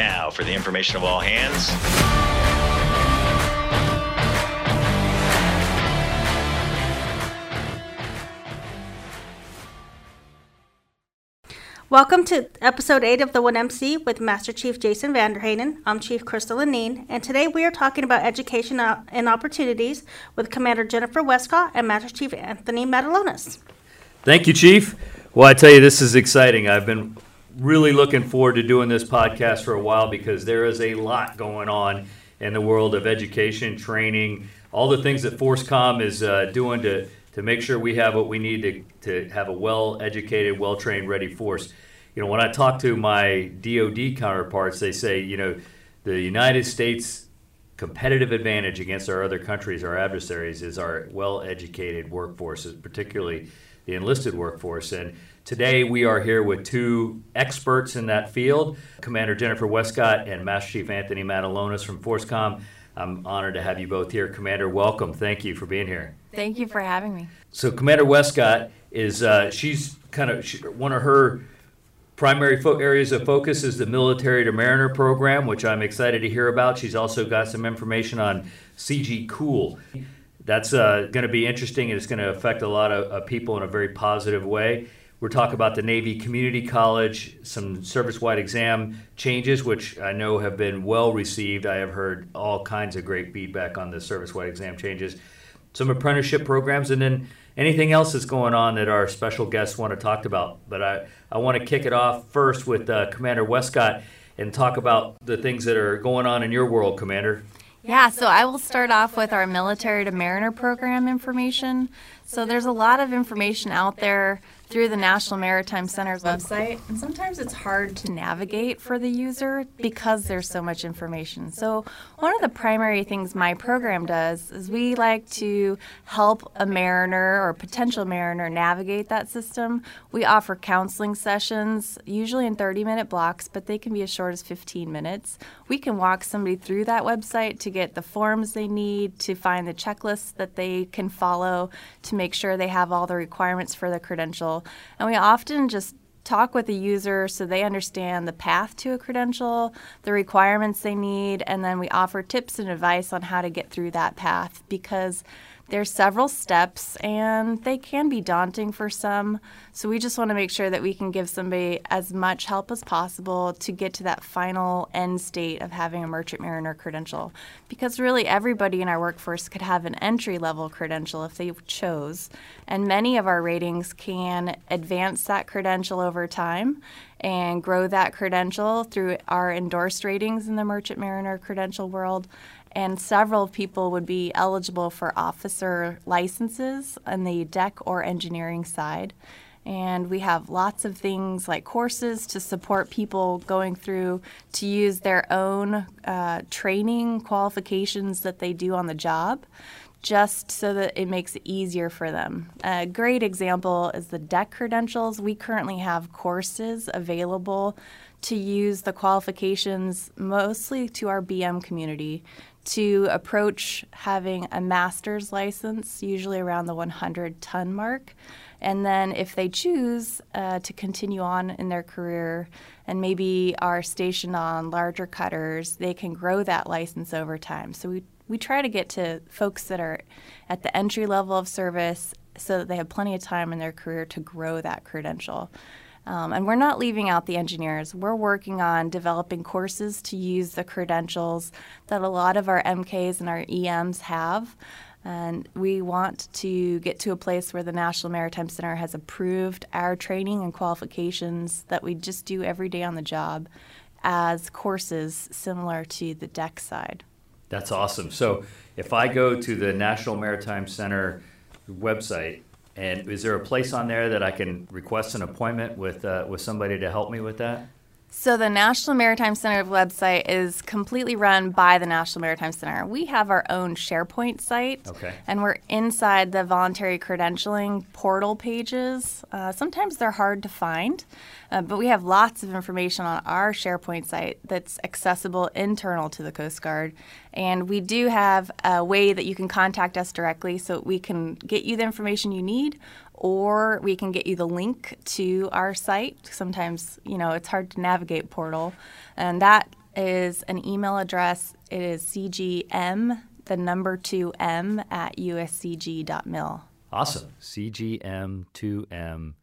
Now for the information of all hands. Welcome to episode 8 of the 1MC with Master Chief Jason Vanderhainen. I'm Chief Crystal Lannine, and today we are talking about education and opportunities with Commander Jennifer Westcott and Master Chief Anthony Matalonis. Thank you, Chief. Well, I tell you, this is exciting. I've been really looking forward to doing this podcast for a while because there is a lot going on in the world of education, training, all the things that FORSCOM is doing to make sure we have what we need to have a well-educated, well-trained, ready force. You know, when I talk to my DOD counterparts, they say, you know, the United States' competitive advantage against our other countries, our adversaries, is our well-educated workforce, particularly the enlisted workforce. And today we are here with two experts in that field, Commander Jennifer Westcott and Master Chief Anthony Matalonis from FORSCOM. I'm honored to have you both here. Commander, welcome. Thank you for being here. Thank you for having me. So Commander Westcott is, one of her primary areas of focus is the Military to Mariner program, which I'm excited to hear about. She's also got some information on CG COOL. That's going to be interesting, and it's going to affect a lot of people in a very positive way. We're talking about the Navy Community College, some service-wide exam changes, which I know have been well-received. I have heard all kinds of great feedback on the service-wide exam changes, some apprenticeship programs, and then anything else that's going on that our special guests want to talk about. But I want to kick it off first with Commander Westcott and talk about the things that are going on in your world, Commander. Yeah, so I will start off with our Military to Mariner program information. So there's a lot of information out there through the National Maritime Center's website, and sometimes it's hard to navigate for the user because there's so much information. So one of the primary things my program does is we like to help a mariner or potential mariner navigate that system. We offer counseling sessions, usually in 30-minute blocks, but they can be as short as 15 minutes. We can walk somebody through that website to get the forms they need, to find the checklists that they can follow, to make sure they have all the requirements for their credential. And we often just talk with the user so they understand the path to a credential, the requirements they need, and then we offer tips and advice on how to get through that path, because there's several steps and they can be daunting for some. So we just want to make sure that we can give somebody as much help as possible to get to that final end state of having a merchant mariner credential, because really everybody in our workforce could have an entry-level credential if they chose, and many of our ratings can advance that credential over time and grow that credential through our endorsed ratings in the merchant mariner credential world. And several people would be eligible for officer licenses on the deck or engineering side. And we have lots of things like courses to support people going through to use their own training qualifications that they do on the job, just so that it makes it easier for them. A great example is the deck credentials. We currently have courses available to use the qualifications mostly to our BM community to approach having a master's license, usually around the 100-ton mark. And then if they choose to continue on in their career and maybe are stationed on larger cutters, they can grow that license over time. So we try to get to folks that are at the entry level of service so that they have plenty of time in their career to grow that credential. And we're not leaving out the engineers. We're working on developing courses to use the credentials that a lot of our MKs and our EMs have. And we want to get to a place where the National Maritime Center has approved our training and qualifications that we just do every day on the job as courses similar to the deck side. That's awesome. So if I go to the National Maritime Center website, and is there a place on there that I can request an appointment with somebody to help me with that? So the National Maritime Center website is completely run by the National Maritime Center. We have our own SharePoint site, and we're inside the voluntary credentialing portal pages. Sometimes they're hard to find, but we have lots of information on our SharePoint site that's accessible internal to the Coast Guard. And we do have a way that you can contact us directly so we can get you the information you need, or we can get you the link to our site. Sometimes, you know, it's hard to navigate portal, and that is an email address. It is CGM2M@USCG.mil. Awesome. CGM2M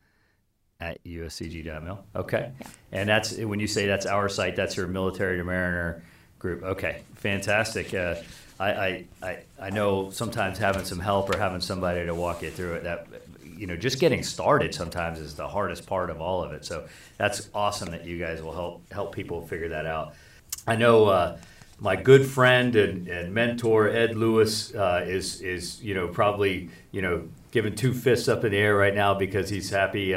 at USCG.mil. Okay. Yeah. And that's, when you say that's our site, that's your military to mariner group. Okay. Fantastic. I know sometimes having some help or having somebody to walk you through it, that, you know, just getting started sometimes is the hardest part of all of it. So that's awesome that you guys will help people figure that out. I know my good friend and mentor Ed Lewis is probably giving two fists up in the air right now because he's happy.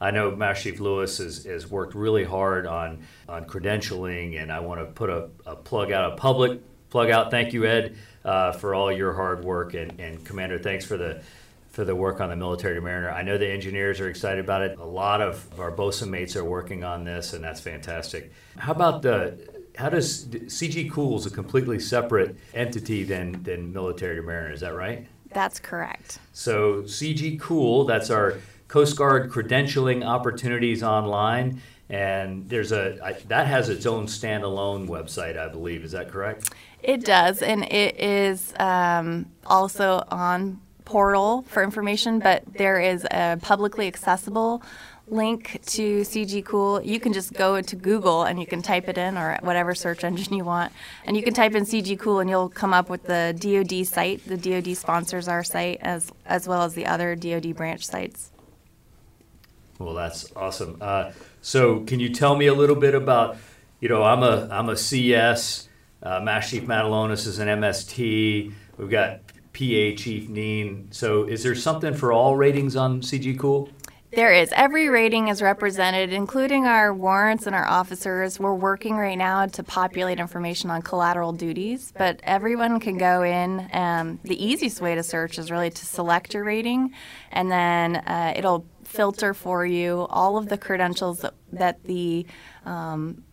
I know Master Chief Lewis has worked really hard on credentialing, and I want to put a plug out, a public plug out. Thank you, Ed, for all your hard work, and Commander, thanks for the work on the military to mariner. I know the engineers are excited about it. A lot of our bosun mates are working on this, and that's fantastic. How about how does CG COOL is a completely separate entity than military to mariner? Is that right? That's correct. So CG COOL, that's our Coast Guard credentialing opportunities online, and there's that has its own standalone website, I believe. Is that correct? It does, and it is also on portal for information, but there is a publicly accessible link to CG COOL. You can just go to Google and you can type it in, or whatever search engine you want, and you can type in CG COOL and you'll come up with the DOD site. The DOD sponsors our site as well as the other DOD branch sites. Well, that's awesome. So can you tell me a little bit about, I'm a CS, Master Chief Matalonis is an MST, we've got PA Chief Neen. So is there something for all ratings on CG COOL? There is. Every rating is represented, including our warrants and our officers. We're working right now to populate information on collateral duties, but everyone can go in. The easiest way to search is really to select your rating, and then it'll filter for you all of the credentials that the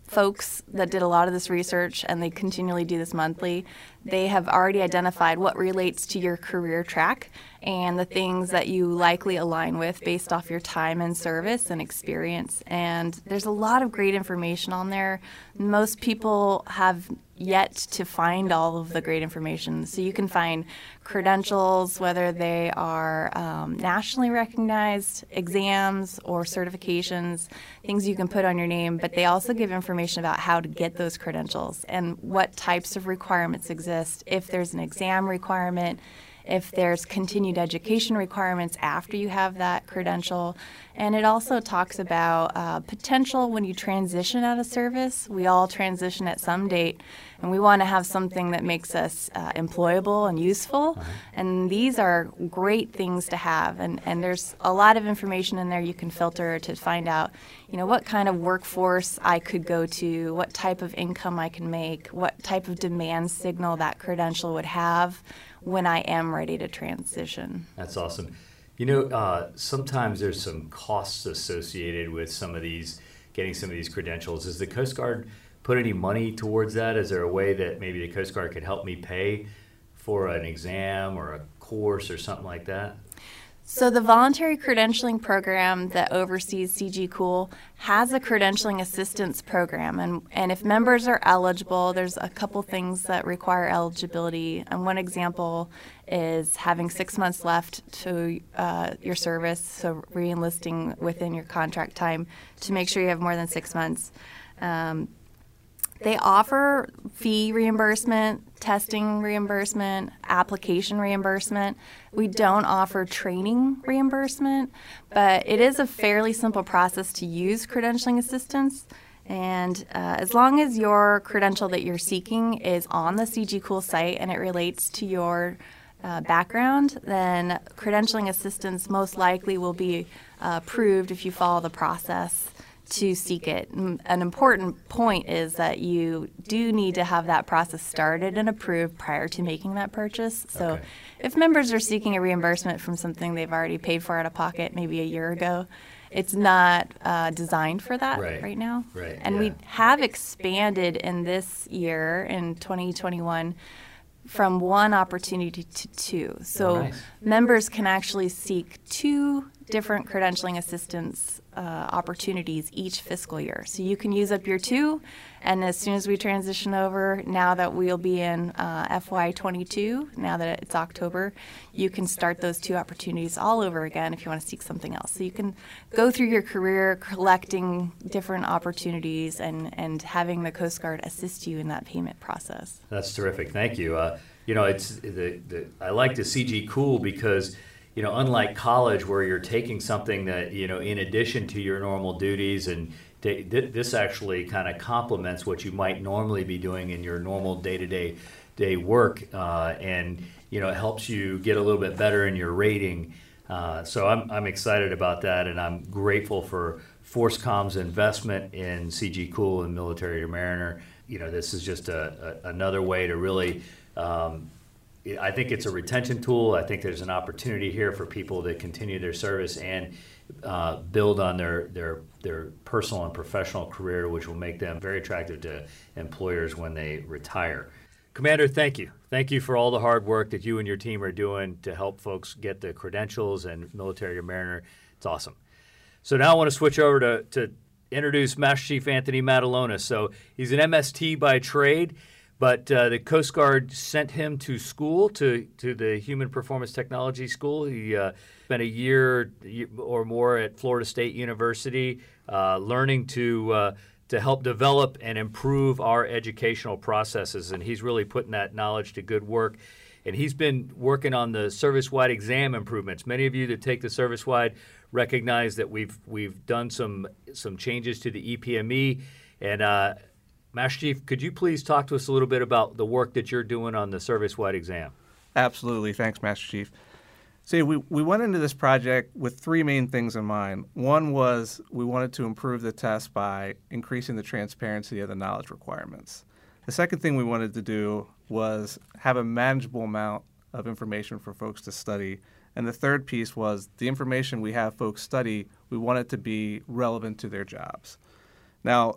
folks that did a lot of this research, and they continually do this monthly, they have already identified what relates to your career track and the things that you likely align with based off your time in service and experience. And there's a lot of great information on there. Most people have yet to find all of the great information. So you can find credentials, whether they are nationally recognized, exams or certifications, things you can put on your name, but they also give information about how to get those credentials and what types of requirements exist, if there's an exam requirement, if there's continued education requirements after you have that credential. And it also talks about potential when you transition out of service. We all transition at some date, and we want to have something that makes us employable and useful. And these are great things to have. And there's a lot of information in there you can filter to find out, what kind of workforce I could go to, what type of income I can make, what type of demand signal that credential would have when I am ready to transition. That's awesome. Sometimes there's some costs associated with getting some of these credentials. Does the Coast Guard put any money towards that? Is there a way that maybe the Coast Guard could help me pay for an exam or a course or something like that? So the voluntary credentialing program that oversees CG COOL has a credentialing assistance program, and if members are eligible, there's a couple things that require eligibility. And one example is having 6 months left to your service, so re-enlisting within your contract time to make sure you have more than 6 months. They offer fee reimbursement, testing reimbursement, application reimbursement. We don't offer training reimbursement, but it is a fairly simple process to use credentialing assistance. And as long as your credential that you're seeking is on the CG COOL site and it relates to your background, then credentialing assistance most likely will be approved if you follow the process to seek it. An important point is that you do need to have that process started and approved prior to making that purchase. So okay. If members are seeking a reimbursement from something they've already paid for out of pocket maybe a year ago, it's not designed for that right now. Right. And we have expanded in this year, in 2021, from one opportunity to two. So members can actually seek two different credentialing assistance opportunities each fiscal year. So you can use up your two, and as soon as we transition over, now that we'll be in FY22, now that it's October, you can start those two opportunities all over again if you want to seek something else. So you can go through your career collecting different opportunities and having the Coast Guard assist you in that payment process. That's terrific. Thank you. You know, it's I like the CG Cool because, you know, unlike college where you're taking something that, you know, in addition to your normal duties, and this actually kind of complements what you might normally be doing in your normal day-to-day work, and, you know, it helps you get a little bit better in your rating. So I'm excited about that, and I'm grateful for FORSCOM's investment in CG Cool and Military to Mariner. You know, this is just another way to really I think it's a retention tool. I think there's an opportunity here for people to continue their service and build on their personal and professional career, which will make them very attractive to employers when they retire. Commander, thank you. Thank you for all the hard work that you and your team are doing to help folks get the credentials and Military to Mariner. It's awesome. So now I want to switch over to introduce Master Chief Anthony Matalonis. So he's an MST by trade, but the Coast Guard sent him to school, to the Human Performance Technology School. He spent a year or more at Florida State University learning to help develop and improve our educational processes, and he's really putting that knowledge to good work. And he's been working on the service-wide exam improvements. Many of you that take the service-wide recognize that we've done some changes to the EPME, and Master Chief, could you please talk to us a little bit about the work that you're doing on the service-wide exam? Absolutely. Thanks, Master Chief. So we went into this project with three main things in mind. One was we wanted to improve the test by increasing the transparency of the knowledge requirements. The second thing we wanted to do was have a manageable amount of information for folks to study. And the third piece was the information we have folks study, we want it to be relevant to their jobs. Now,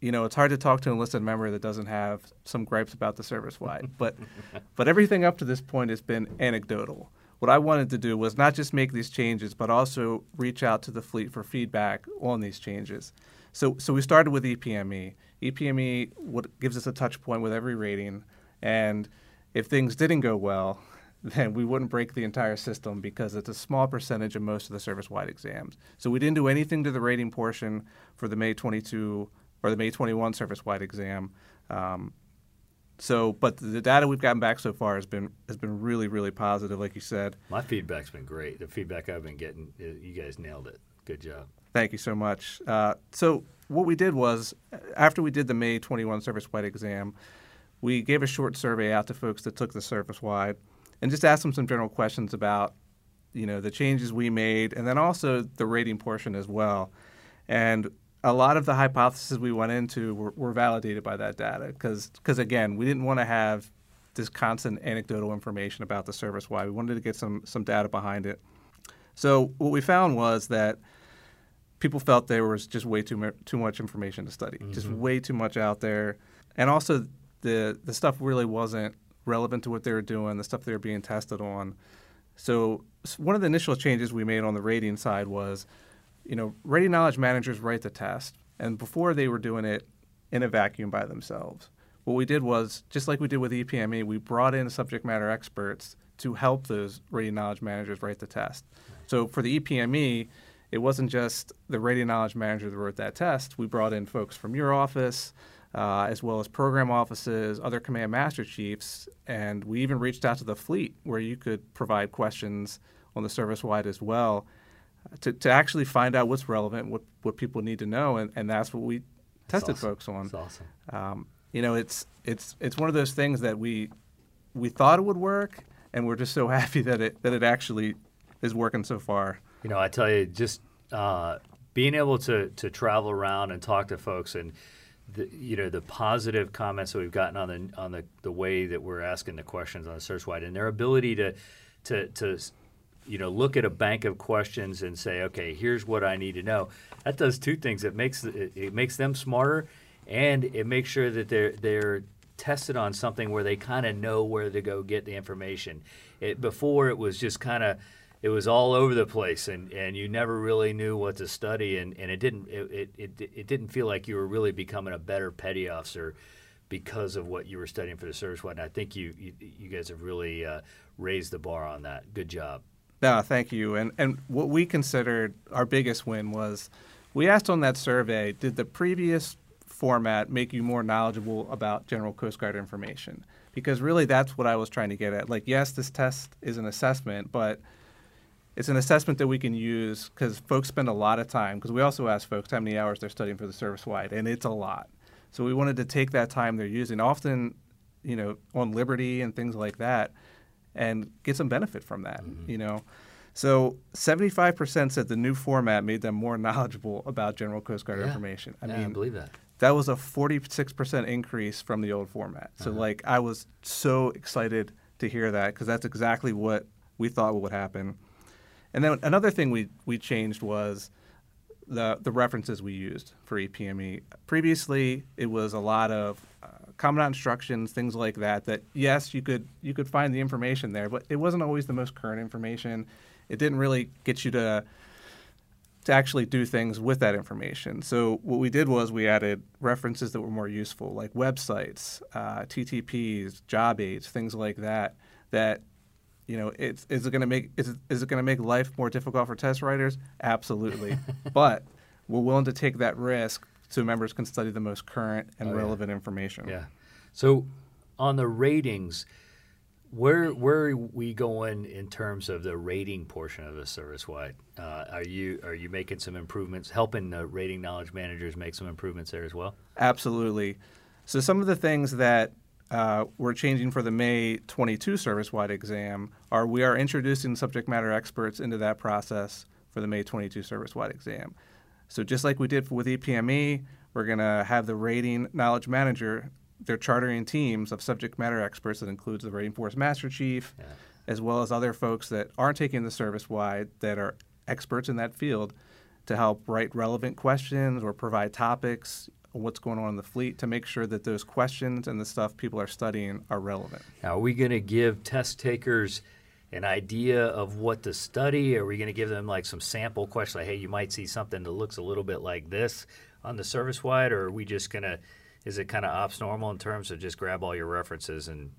you know, it's hard to talk to an enlisted member that doesn't have some gripes about the service-wide. But everything up to this point has been anecdotal. What I wanted to do was not just make these changes, but also reach out to the fleet for feedback on these changes. So we started with EPME. EPME gives us a touch point with every rating. And if things didn't go well, then we wouldn't break the entire system because it's a small percentage of most of the service-wide exams. So we didn't do anything to the rating portion for the May 22 or the May 21 service-wide exam. But the data we've gotten back so far has been really, really positive, like you said. My feedback's been great. The feedback I've been getting, you guys nailed it. Good job. Thank you so much. So what we did was, after we did the May 21 service-wide exam, we gave a short survey out to folks that took the service-wide and just asked them some general questions about, you know, the changes we made and then also the rating portion as well. And a lot of the hypotheses we went into were validated by that data because, again, we didn't want to have this constant anecdotal information about the service-wide. We wanted to get some data behind it. So what we found was that people felt there was just way too much information to study, mm-hmm. just way too much out there. And also the stuff really wasn't relevant to what they were doing, the stuff they were being tested on. So one of the initial changes we made on the rating side was, you know, rating knowledge managers write the test, and before they were doing it in a vacuum by themselves. What we did was, just like we did with EPME, we brought in subject matter experts to help those rating knowledge managers write the test. So for the EPME, it wasn't just the rating knowledge manager that wrote that test. We brought in folks from your office, as well as program offices, other command master chiefs, and we even reached out to the fleet where you could provide questions on the service-wide as well, to actually find out what's relevant, what people need to know, and that's what we tested folks on. That's awesome. You know, it's one of those things that we thought it would work, and we're just so happy that it actually is working so far. You know, I tell you, just being able to travel around and talk to folks, and you know, the positive comments that we've gotten on the way that we're asking the questions on the service-wide, and their ability to you know, look at a bank of questions and say, okay, here's what I need to know. That does two things. It makes them smarter, and it makes sure that they're tested on something where they kind of know where to go get the information. Before it was just kind of, it was all over the place, and you never really knew what to study, and it didn't feel like you were really becoming a better petty officer because of what you were studying for the service. And I think you guys have really raised the bar on that. Good job. No, thank you. And what we considered our biggest win was we asked on that survey, did the previous format make you more knowledgeable about general Coast Guard information? Because really that's what I was trying to get at. Like, yes, this test is an assessment, but it's an assessment that we can use because folks spend a lot of time, because we also ask folks how many hours they're studying for the service-wide, and it's a lot. So we wanted to take that time they're using, often, you know, on Liberty and things like that, and get some benefit from that, you know. So 75% said the new format made them more knowledgeable about general Coast Guard information. I believe that. That was a 46% increase from the old format. So, like, I was so excited to hear that because that's exactly what we thought would happen. And then another thing we changed was the references we used for EPME. Previously, it was a lot of Commandant instructions, things like that, that, yes, you could find the information there, but it wasn't always the most current information. It didn't really get you to actually do things with that information. So what we did was we added references that were more useful, like websites, TTPs, job aids, things like that, that, you know, is it going to make life more difficult for test writers? Absolutely. But we're willing to take that risk so members can study the most current and relevant information. Yeah. So on the ratings, where are we going in terms of the rating portion of the service-wide? Are you making some improvements, helping the rating knowledge managers make some improvements there as well? Absolutely. So some of the things that we're changing for the May 22 service-wide exam are we are introducing subject matter experts into that process for the May 22 service-wide exam. So just like we did with EPME, we're going to have the rating knowledge manager, they're chartering teams of subject matter experts that includes the Rating Force Master Chief, as well as other folks that aren't taking the service-wide that are experts in that field to help write relevant questions or provide topics, what's going on in the fleet, to make sure that those questions and the stuff people are studying are relevant. Now, are we going to give test takers an idea of what to study? Are we going to give them like some sample questions? Like, hey, you might see something that looks a little bit like this on the service-wide, or are we just going to, is it kind of ops normal in terms of just grab all your references and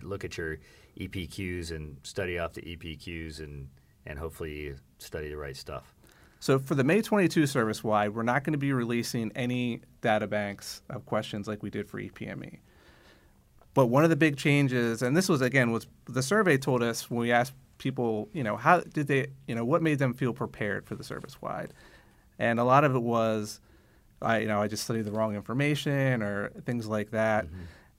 look at your EPQs and study off the EPQs and hopefully study the right stuff? So for the May 22 service-wide, we're not going to be releasing any data banks of questions like we did for EPME. But one of the big changes, and this was, again, was the survey told us when we asked people, you know, how did they, you know, what made them feel prepared for the service-wide? And a lot of it was, I just studied the wrong information or things like that.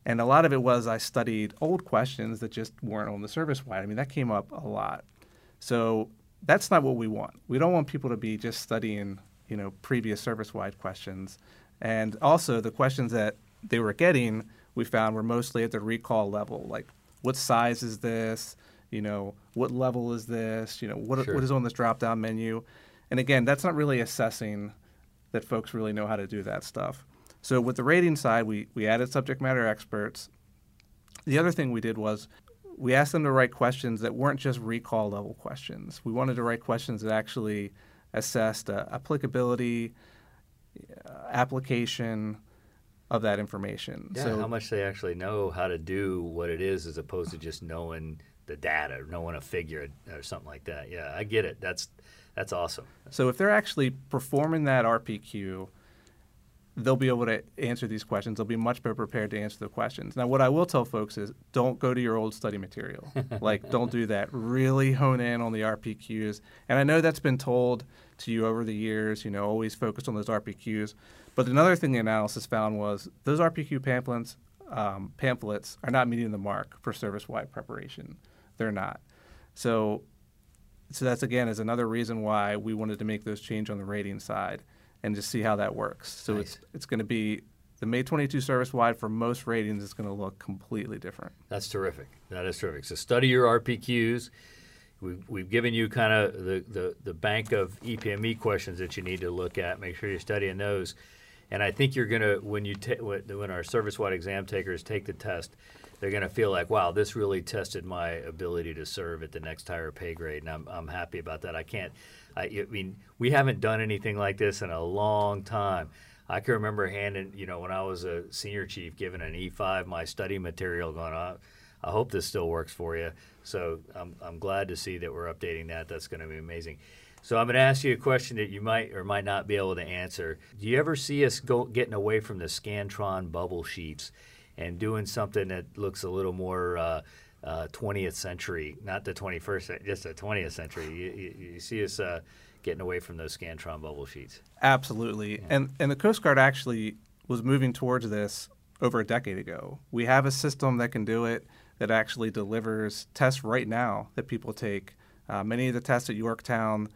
And a lot of it was I studied old questions that just weren't on the service-wide. I mean, that came up a lot. So that's not what we want. We don't want people to be just studying, you know, previous service-wide questions. And also the questions that they were getting we found were mostly at the recall level, like what size is this, you know, what level is this, you know, what is on this drop-down menu. And again, that's not really assessing that folks really know how to do that stuff. So with the rating side, we added subject matter experts. The other thing we did was we asked them to write questions that weren't just recall level questions. We wanted to write questions that actually assessed applicability, application of that information. Yeah, so how much they actually know how to do what it is as opposed to just knowing the data or knowing a figure or something like that. Yeah, I get it. That's awesome. So if they're actually performing that RPQ, they'll be able to answer these questions. They'll be much better prepared to answer the questions. Now, what I will tell folks is don't go to your old study material. Like, don't do that. Really hone in on the RPQs. And I know that's been told to you over the years, you know, always focus on those RPQs. But another thing the analysis found was those RPQ pamphlets are not meeting the mark for service-wide preparation. They're not. So that's, again, is another reason why we wanted to make those change on the rating side and just see how that works. So nice. It's going to be the May 22 service-wide for most ratings is going to look completely different. That's terrific. That is terrific. So study your RPQs. We've given you kind of the bank of EPME questions that you need to look at. Make sure you're studying those. And I think you're gonna, when our service-wide exam takers take the test, they're gonna feel like, wow, this really tested my ability to serve at the next higher pay grade, and I'm happy about that. I mean, we haven't done anything like this in a long time. I can remember handing, you know, when I was a senior chief, giving an E5 my study material, going, I hope this still works for you. So I'm glad to see that we're updating that. That's going to be amazing. So I'm going to ask you a question that you might or might not be able to answer. Do you ever see us getting away from the Scantron bubble sheets and doing something that looks a little more 20th century, not the 21st, just the 20th century? You see us getting away from those Scantron bubble sheets. Absolutely. Yeah. And the Coast Guard actually was moving towards this over a decade ago. We have a system that can do it, that actually delivers tests right now that people take. Many of the tests at Yorktown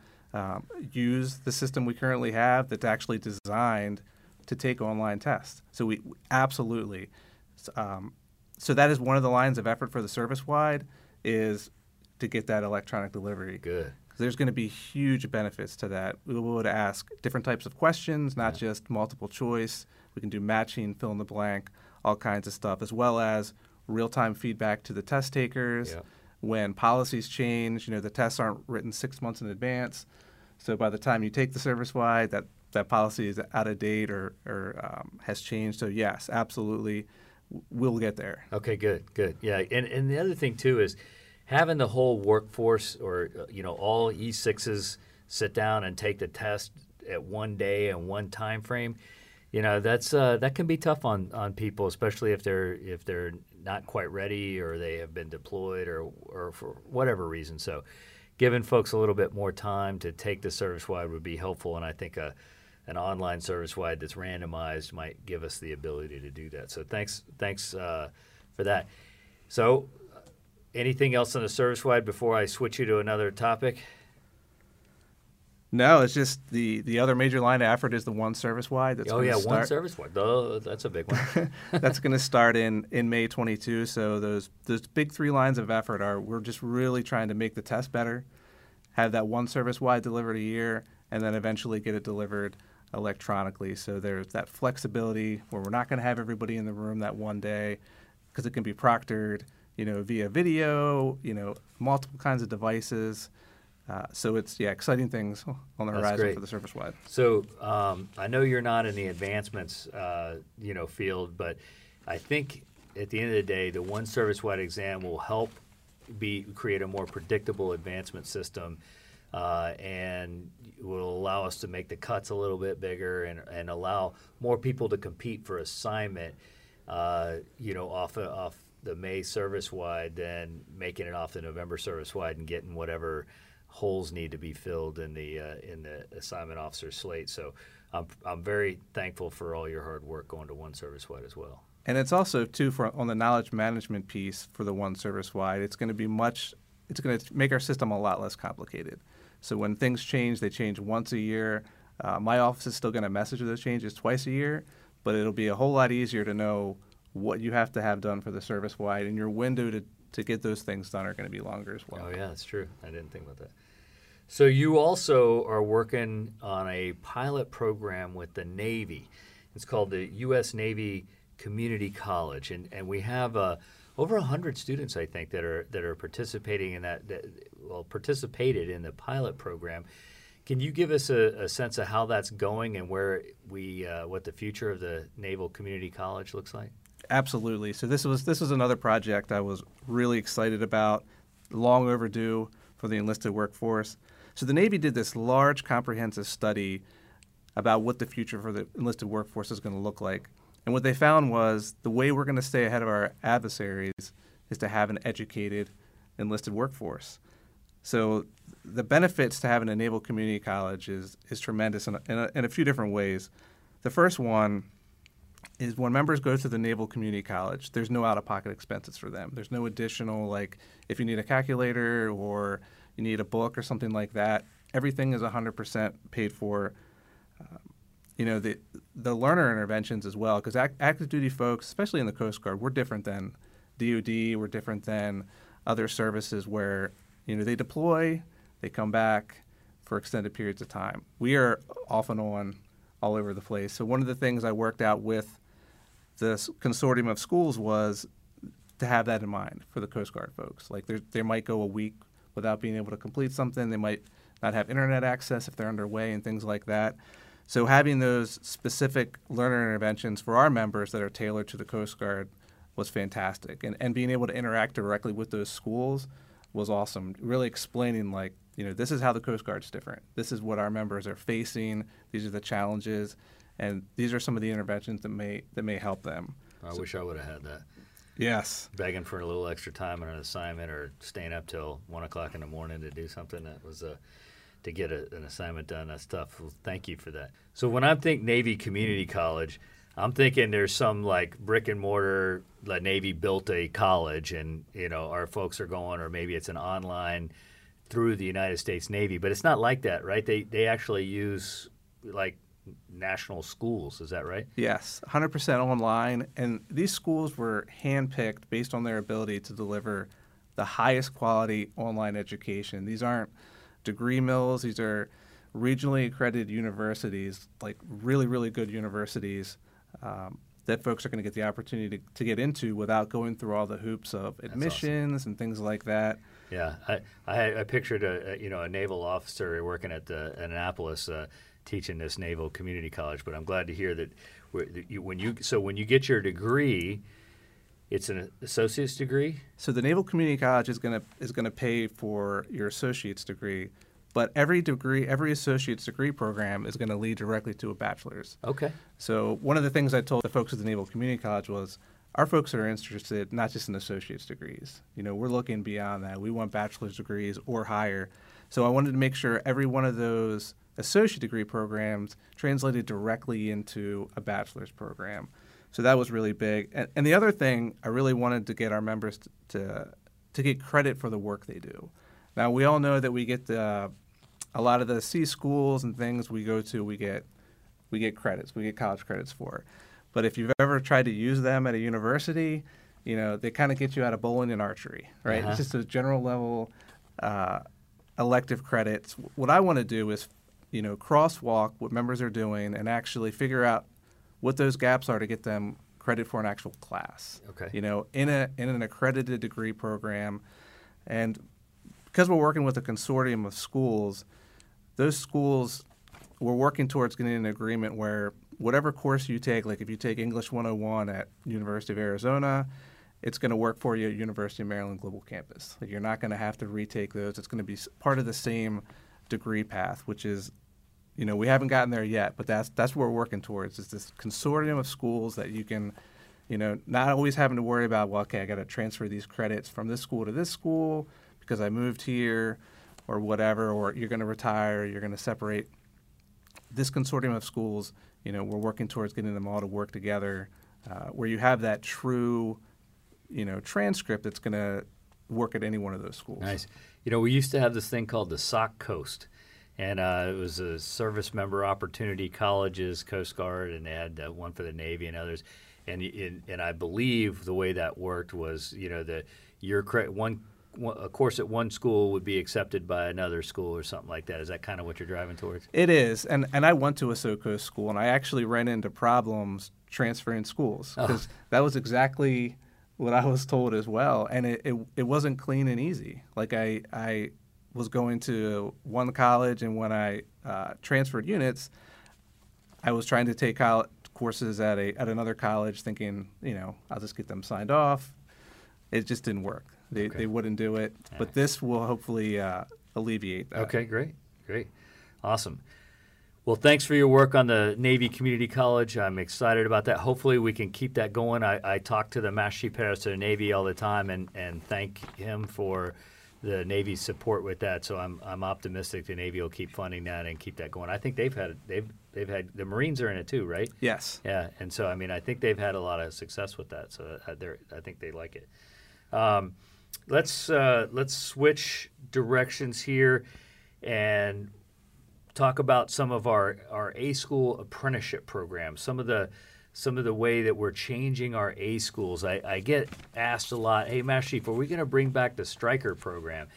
use the system we currently have that's actually designed to take online tests. So we absolutely. So that is one of the lines of effort for the service-wide, is to get that electronic delivery. Good. There's going to be huge benefits to that. We'll be able to ask different types of questions, not just multiple choice. We can do matching, fill in the blank, all kinds of stuff, as well as real-time feedback to the test takers. Yeah. When policies change, you know, the tests aren't written 6 months in advance. So by the time you take the service-wide, that policy is out of date or has changed. So yes, absolutely, we'll get there. Okay, good. Yeah, and the other thing too is having the whole workforce, or you know, all E6s sit down and take the test at one day and one time frame. You know, that's that can be tough on people, especially if they're not quite ready, or they have been deployed, or for whatever reason. So giving folks a little bit more time to take the service-wide would be helpful, and I think an online service-wide that's randomized might give us the ability to do that. So thanks for that. So anything else on the service-wide before I switch you to another topic? No, it's just the other major line of effort is the one service-wide. That's one service-wide. Oh, that's a big one. That's going to start in May 22. So those big three lines of effort are, we're just really trying to make the test better, have that one service-wide delivered a year, and then eventually get it delivered electronically. So there's that flexibility where we're not going to have everybody in the room that one day, because it can be proctored, you know, via video, you know, multiple kinds of devices. So it's, exciting things on the horizon for the service-wide. So I know you're not in the advancements, field, but I think at the end of the day, the one service-wide exam will help create a more predictable advancement system, and will allow us to make the cuts a little bit bigger and allow more people to compete for assignment, off the May service-wide than making it off the November service-wide and getting whatever holes need to be filled in the assignment officer slate. So I'm very thankful for all your hard work going to one service-wide as well. And it's also too on the knowledge management piece for the one service-wide. It's going to make our system a lot less complicated. So when things change, they change once a year. My office is still going to message those changes twice a year, but it'll be a whole lot easier to know what you have to have done for the service-wide, and your window to get those things done are going to be longer as well. Oh, yeah, that's true. I didn't think about that. So you also are working on a pilot program with the Navy. It's called the U.S. Navy Community College, and we have over 100 students, I think, that are participating in participated in the pilot program. Can you give us a sense of how that's going and where what the future of the Naval Community College looks like? Absolutely. So this was another project I was really excited about, long overdue for the enlisted workforce. So the Navy did this large comprehensive study about what the future for the enlisted workforce is going to look like. And what they found was the way we're going to stay ahead of our adversaries is to have an educated enlisted workforce. So the benefits to having a Naval Community College is tremendous in a few different ways. The first one is when members go to the Naval Community College, there's no out-of-pocket expenses for them. There's no additional, like, if you need a calculator or you need a book or something like that, everything is 100% paid for. The learner interventions as well, because active duty folks, especially in the Coast Guard, we're different than DOD, we're different than other services where, you know, they deploy, they come back for extended periods of time. We are off and on all over the place. So one of the things I worked out with this consortium of schools was to have that in mind for the Coast Guard folks. Like they might go a week without being able to complete something. They might not have internet access if they're underway and things like that. So having those specific learner interventions for our members that are tailored to the Coast Guard was fantastic. And being able to interact directly with those schools was awesome. Really explaining like, you know, this is how the Coast Guard's different. This is what our members are facing. These are the challenges. And these are some of the interventions that may help them. I wish I would have had that. Yes. Begging for a little extra time on an assignment or staying up till 1 o'clock in the morning to do something that was to get an assignment done. That's tough. Well, thank you for that. So when I think Navy Community College, I'm thinking there's some like brick and mortar, like Navy built a college and, you know, our folks are going, or maybe it's an online through the United States Navy. But it's not like that, right? They actually use like national schools. Is that right? Yes, 100% online. And these schools were handpicked based on their ability to deliver the highest quality online education. These aren't degree mills. These are regionally accredited universities, like really, really good universities that folks are going to get the opportunity to get into without going through all the hoops of admissions and things like that. Yeah. I pictured a naval officer working at Annapolis teaching this Naval Community College, but I'm glad to hear that when you get your degree, it's an associate's degree. So the Naval Community College is going to pay for your associate's degree, but every associate's degree program is going to lead directly to a bachelor's. Okay. So one of the things I told the folks at the Naval Community College was, our folks are interested not just in associate's degrees. You know, we're looking beyond that. We want bachelor's degrees or higher. So I wanted to make sure every one of those associate degree programs translated directly into a bachelor's program. So that was really big. And the other thing, I really wanted to get our members to get credit for the work they do. Now, we all know that we get a lot of the C schools and things we go to, we get credits, we get college credits for. But if you've ever tried to use them at a university, you know, they kind of get you out of bowling and archery, right? Uh-huh. It's just a general level elective credits. What I want to do is, you know, crosswalk what members are doing and actually figure out what those gaps are to get them credit for an actual class. Okay. You know, in an accredited degree program. And because we're working with a consortium of schools, those schools, we're working towards getting an agreement where whatever course you take, like if you take English 101 at University of Arizona, it's going to work for you at University of Maryland Global Campus. Like you're not going to have to retake those. It's going to be part of the same degree path, which is, you know, we haven't gotten there yet, but that's what we're working towards, is this consortium of schools that you can, you know, not always having to worry about, well, okay, I got to transfer these credits from this school to this school because I moved here or whatever, or you're going to retire, you're going to separate. This consortium of schools, you know, we're working towards getting them all to work together where you have that true, you know, transcript that's going to work at any one of those schools. Nice. You know, we used to have this thing called the SOCCOAST, and it was a service member opportunity colleges, Coast Guard, and they had one for the Navy and others. And I believe the way that worked was, you know, that your a course at one school would be accepted by another school or something like that. Is that kind of what you're driving towards? It is. And I went to a SOCCOAST school, and I actually ran into problems transferring schools because that was exactly what I was told as well. And it wasn't clean and easy. Like I was going to one college, and when I transferred units, I was trying to take courses at another college thinking, you know, I'll just get them signed off. It just didn't work. They wouldn't do it. All but right. This will hopefully alleviate that. Okay, great. Awesome. Well, thanks for your work on the Navy Community College. I'm excited about that. Hopefully we can keep that going. I talk to the Master Chief Paris of the Navy all the time and thank him for the Navy's support with that. So I'm optimistic the Navy will keep funding that and keep that going. I think they've had the Marines are in it too, right? Yes. Yeah, and so I mean I think they've had a lot of success with that. So I think they like it. Let's switch directions here and talk about some of our A school apprenticeship programs, some of the way that we're changing our A schools. I get asked a lot, hey, Master Chief, are we going to bring back the striker program?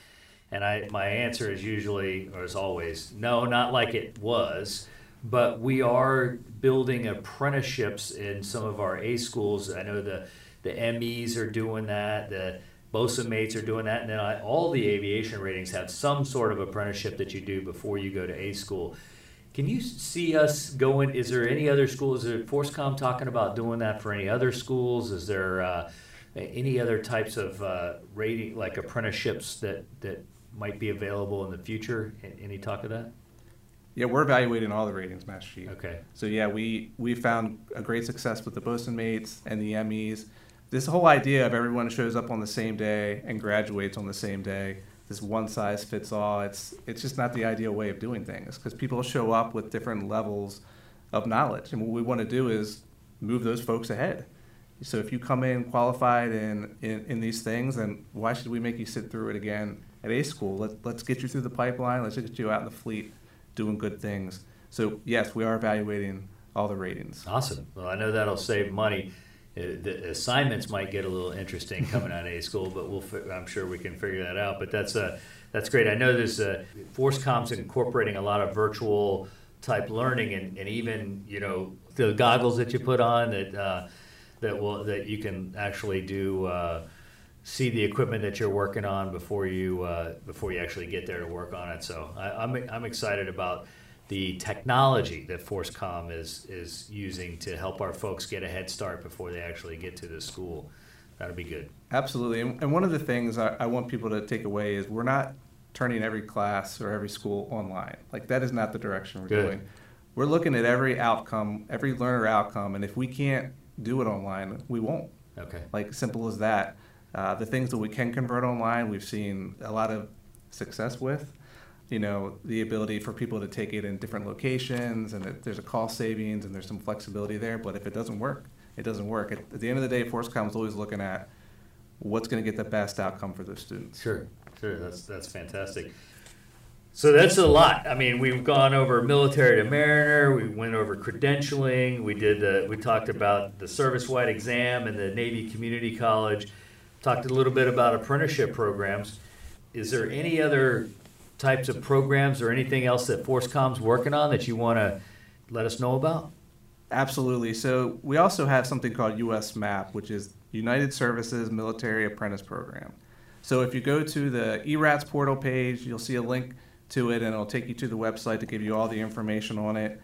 And my answer is usually, or as always, no, not like it was. but we are building apprenticeships in some of our A schools. I know the MEs are doing that, the BOSA mates are doing that, and then all the aviation ratings have some sort of apprenticeship that you do before you go to A school. Can you see us going, is there any other schools, is FORSCOM talking about doing that for any other schools? Is there any other types of rating, like apprenticeships that might be available in the future? Any talk of that? Yeah, we're evaluating all the ratings, Master Chief. Okay. So yeah, we found a great success with the bosun mates and the MEs. This whole idea of everyone shows up on the same day and graduates on the same day, this one size fits all, it's just not the ideal way of doing things, because people show up with different levels of knowledge. And what we want to do is move those folks ahead. So if you come in qualified in these things, then why should we make you sit through it again at A school? Let's get you through the pipeline. Let's get you out in the fleet doing good things. So yes, we are evaluating all the ratings. Awesome. Well, I know that'll save money. The assignments might get a little interesting coming out of A school, but I'm sure we can figure that out. But that's great. I know there's FORSCOM's incorporating a lot of virtual type learning, and even, you know, the goggles that you put on that you can actually do see the equipment that you're working on before you actually get there to work on it. So I'm excited about the technology that FORSCOM is using to help our folks get a head start before they actually get to the school. That'll be good. Absolutely. And one of the things I want people to take away is we're not turning every class or every school online. Like, that is not the direction we're going. We're looking at every outcome, every learner outcome, and if we can't do it online, we won't. Okay. Like, simple as that. The things that we can convert online, we've seen a lot of success with. You know, the ability for people to take it in different locations, and there's a cost savings, and there's some flexibility there. But if it doesn't work, it doesn't work. At the end of the day, FORSCOM is always looking at what's going to get the best outcome for those students. Sure, that's fantastic. So that's a lot. I mean, we've gone over military to mariner, we went over credentialing, we talked about the service-wide exam and the Navy Community College, talked a little bit about apprenticeship programs. Is there any other types of programs or anything else that FORSCOM's working on that you want to let us know about? Absolutely. So we also have something called USMAP, which is United Services Military Apprentice Program. So if you go to the ERATS portal page, you'll see a link to it, and it'll take you to the website to give you all the information on it.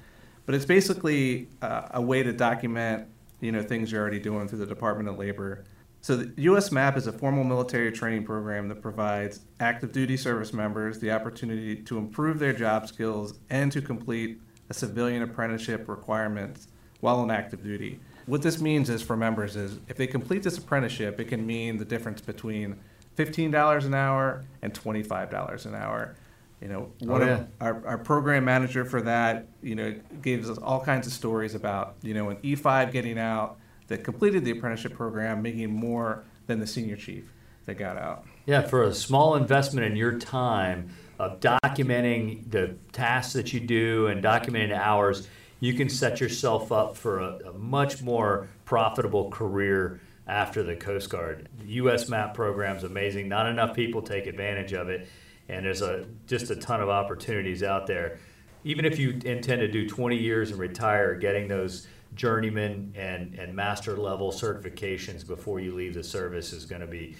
But it's basically a way to document, you know, things you're already doing through the Department of Labor. So the USMAP is a formal military training program that provides active duty service members the opportunity to improve their job skills and to complete a civilian apprenticeship requirements while on active duty. What this means is, for members, is if they complete this apprenticeship, it can mean the difference between $15 an hour and $25 an hour. You know, our program manager for that, you know, gives us all kinds of stories about, you know, an E5 getting out that completed the apprenticeship program making more than the senior chief that got out. Yeah, for a small investment in your time of documenting the tasks that you do and documenting the hours, you can set yourself up for a much more profitable career after the Coast Guard. The USMAP program's amazing. Not enough people take advantage of it. And there's just a ton of opportunities out there. Even if you intend to do 20 years and retire, getting those journeyman and master level certifications before you leave the service is going to be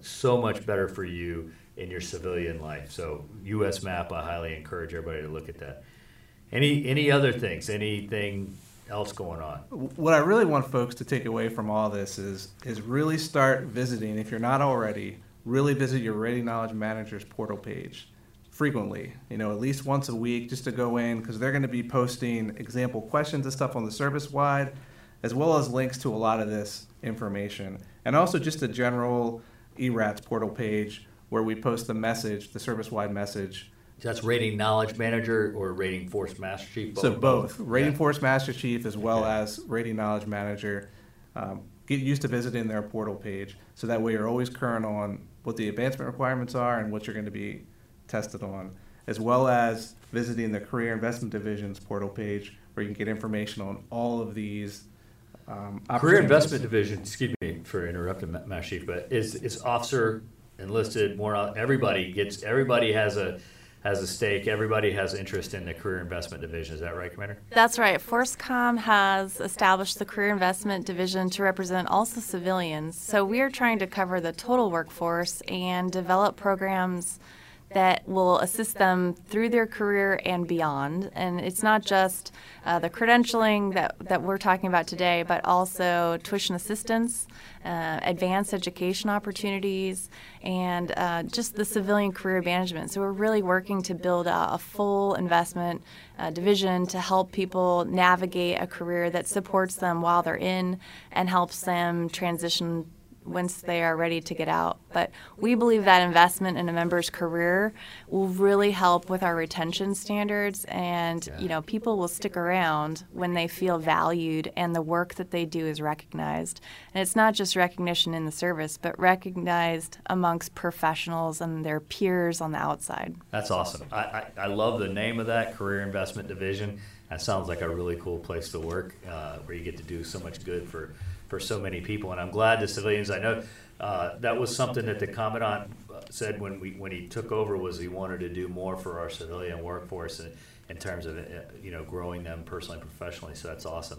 so much better for you in your civilian life. So USMAP, I highly encourage everybody to look at that. Any other things? Anything else going on? What I really want folks to take away from all this is really start visiting, if you're not already, really visit your Ready Knowledge Manager's portal page frequently, you know, at least once a week, just to go in, because they're going to be posting example questions and stuff on the service-wide, as well as links to a lot of this information. And also just the general ERATS portal page where we post the message, the service-wide message. So that's Rating Knowledge Manager or Rating Force Master Chief? So both. Rating Force Master Chief as well as Rating Knowledge Manager. Get used to visiting their portal page, so that way you're always current on what the advancement requirements are and what you're going to be tested on, as well as visiting the Career Investment Division's portal page, where you can get information on all of these Career Investment Division, excuse me for interrupting, Master Chief, but it's officer, enlisted, everybody has a has a stake. Everybody has interest in the Career Investment Division. Is that right, Commander? That's right. FORSCOM has established the Career Investment Division to represent also civilians. So we are trying to cover the total workforce and develop programs that will assist them through their career and beyond. And it's not just the credentialing that we're talking about today, but also tuition assistance, advanced education opportunities, and just the civilian career management. So we're really working to build a full investment division to help people navigate a career that supports them while they're in and helps them transition once they are ready to get out. But we believe that investment in a member's career will really help with our retention standards, and you know, people will stick around when they feel valued and the work that they do is recognized. And it's not just recognition in the service, but recognized amongst professionals and their peers on the outside. That's awesome. I love the name of that, Career Investment Division. That sounds like a really cool place to work, where you get to do so much good for so many people. And I'm glad the civilians, I know that was something that the Commandant said when he took over, was he wanted to do more for our civilian workforce in terms of you know, growing them personally and professionally. So that's awesome.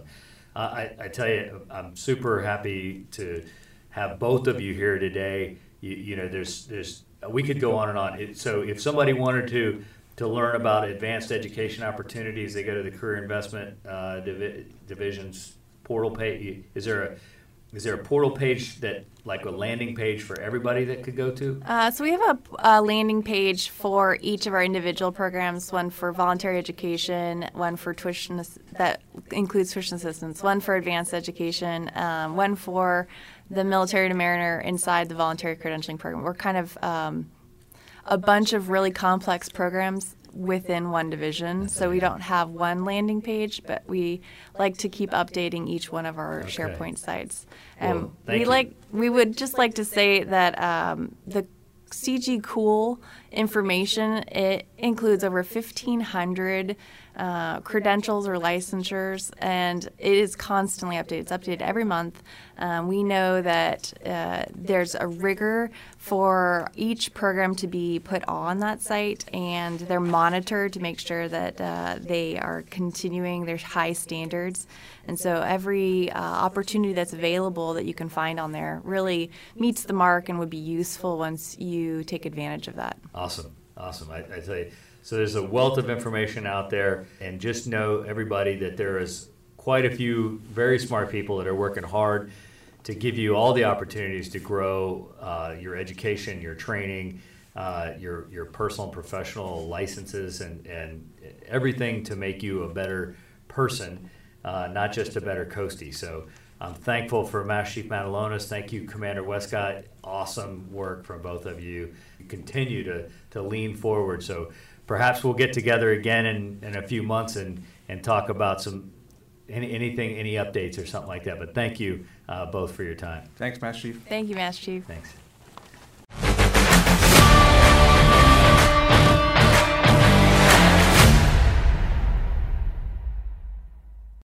I tell you, I'm super happy to have both of you here today. You know, there's we could go on and on. So if somebody wanted to learn about advanced education opportunities, they go to the Career Investment Division's portal page. Is there a portal page, that like a landing page for everybody that could go to? So we have a landing page for each of our individual programs, one for voluntary education, one for tuition, that includes tuition assistance, one for advanced education, one for the military to mariner inside the voluntary credentialing program. We're kind of a bunch of really complex programs within one division, so we don't have one landing page, but we like to keep updating each one of our SharePoint sites. Well, we would just like to say that the CG COOL information, it includes over 1,500 credentials or licensures, and it is constantly updated. It's updated every month. We know that there's a rigor for each program to be put on that site, and they're monitored to make sure that they are continuing their high standards. And so every opportunity that's available that you can find on there really meets the mark and would be useful once you take advantage of that. Awesome. I tell you, so there's a wealth of information out there, and just know, everybody, that there is quite a few very smart people that are working hard to give you all the opportunities to grow your education, your training, your personal and professional licenses, and everything to make you a better person, not just a better coastie. So I'm thankful for Master Chief Matalonis. Thank you, Commander Westcott. Awesome work from both of you. You continue to lean forward. So perhaps we'll get together again in a few months and talk about any updates or something like that. But thank you both for your time. Thanks, Master Chief. Thank you, Master Chief. Thanks.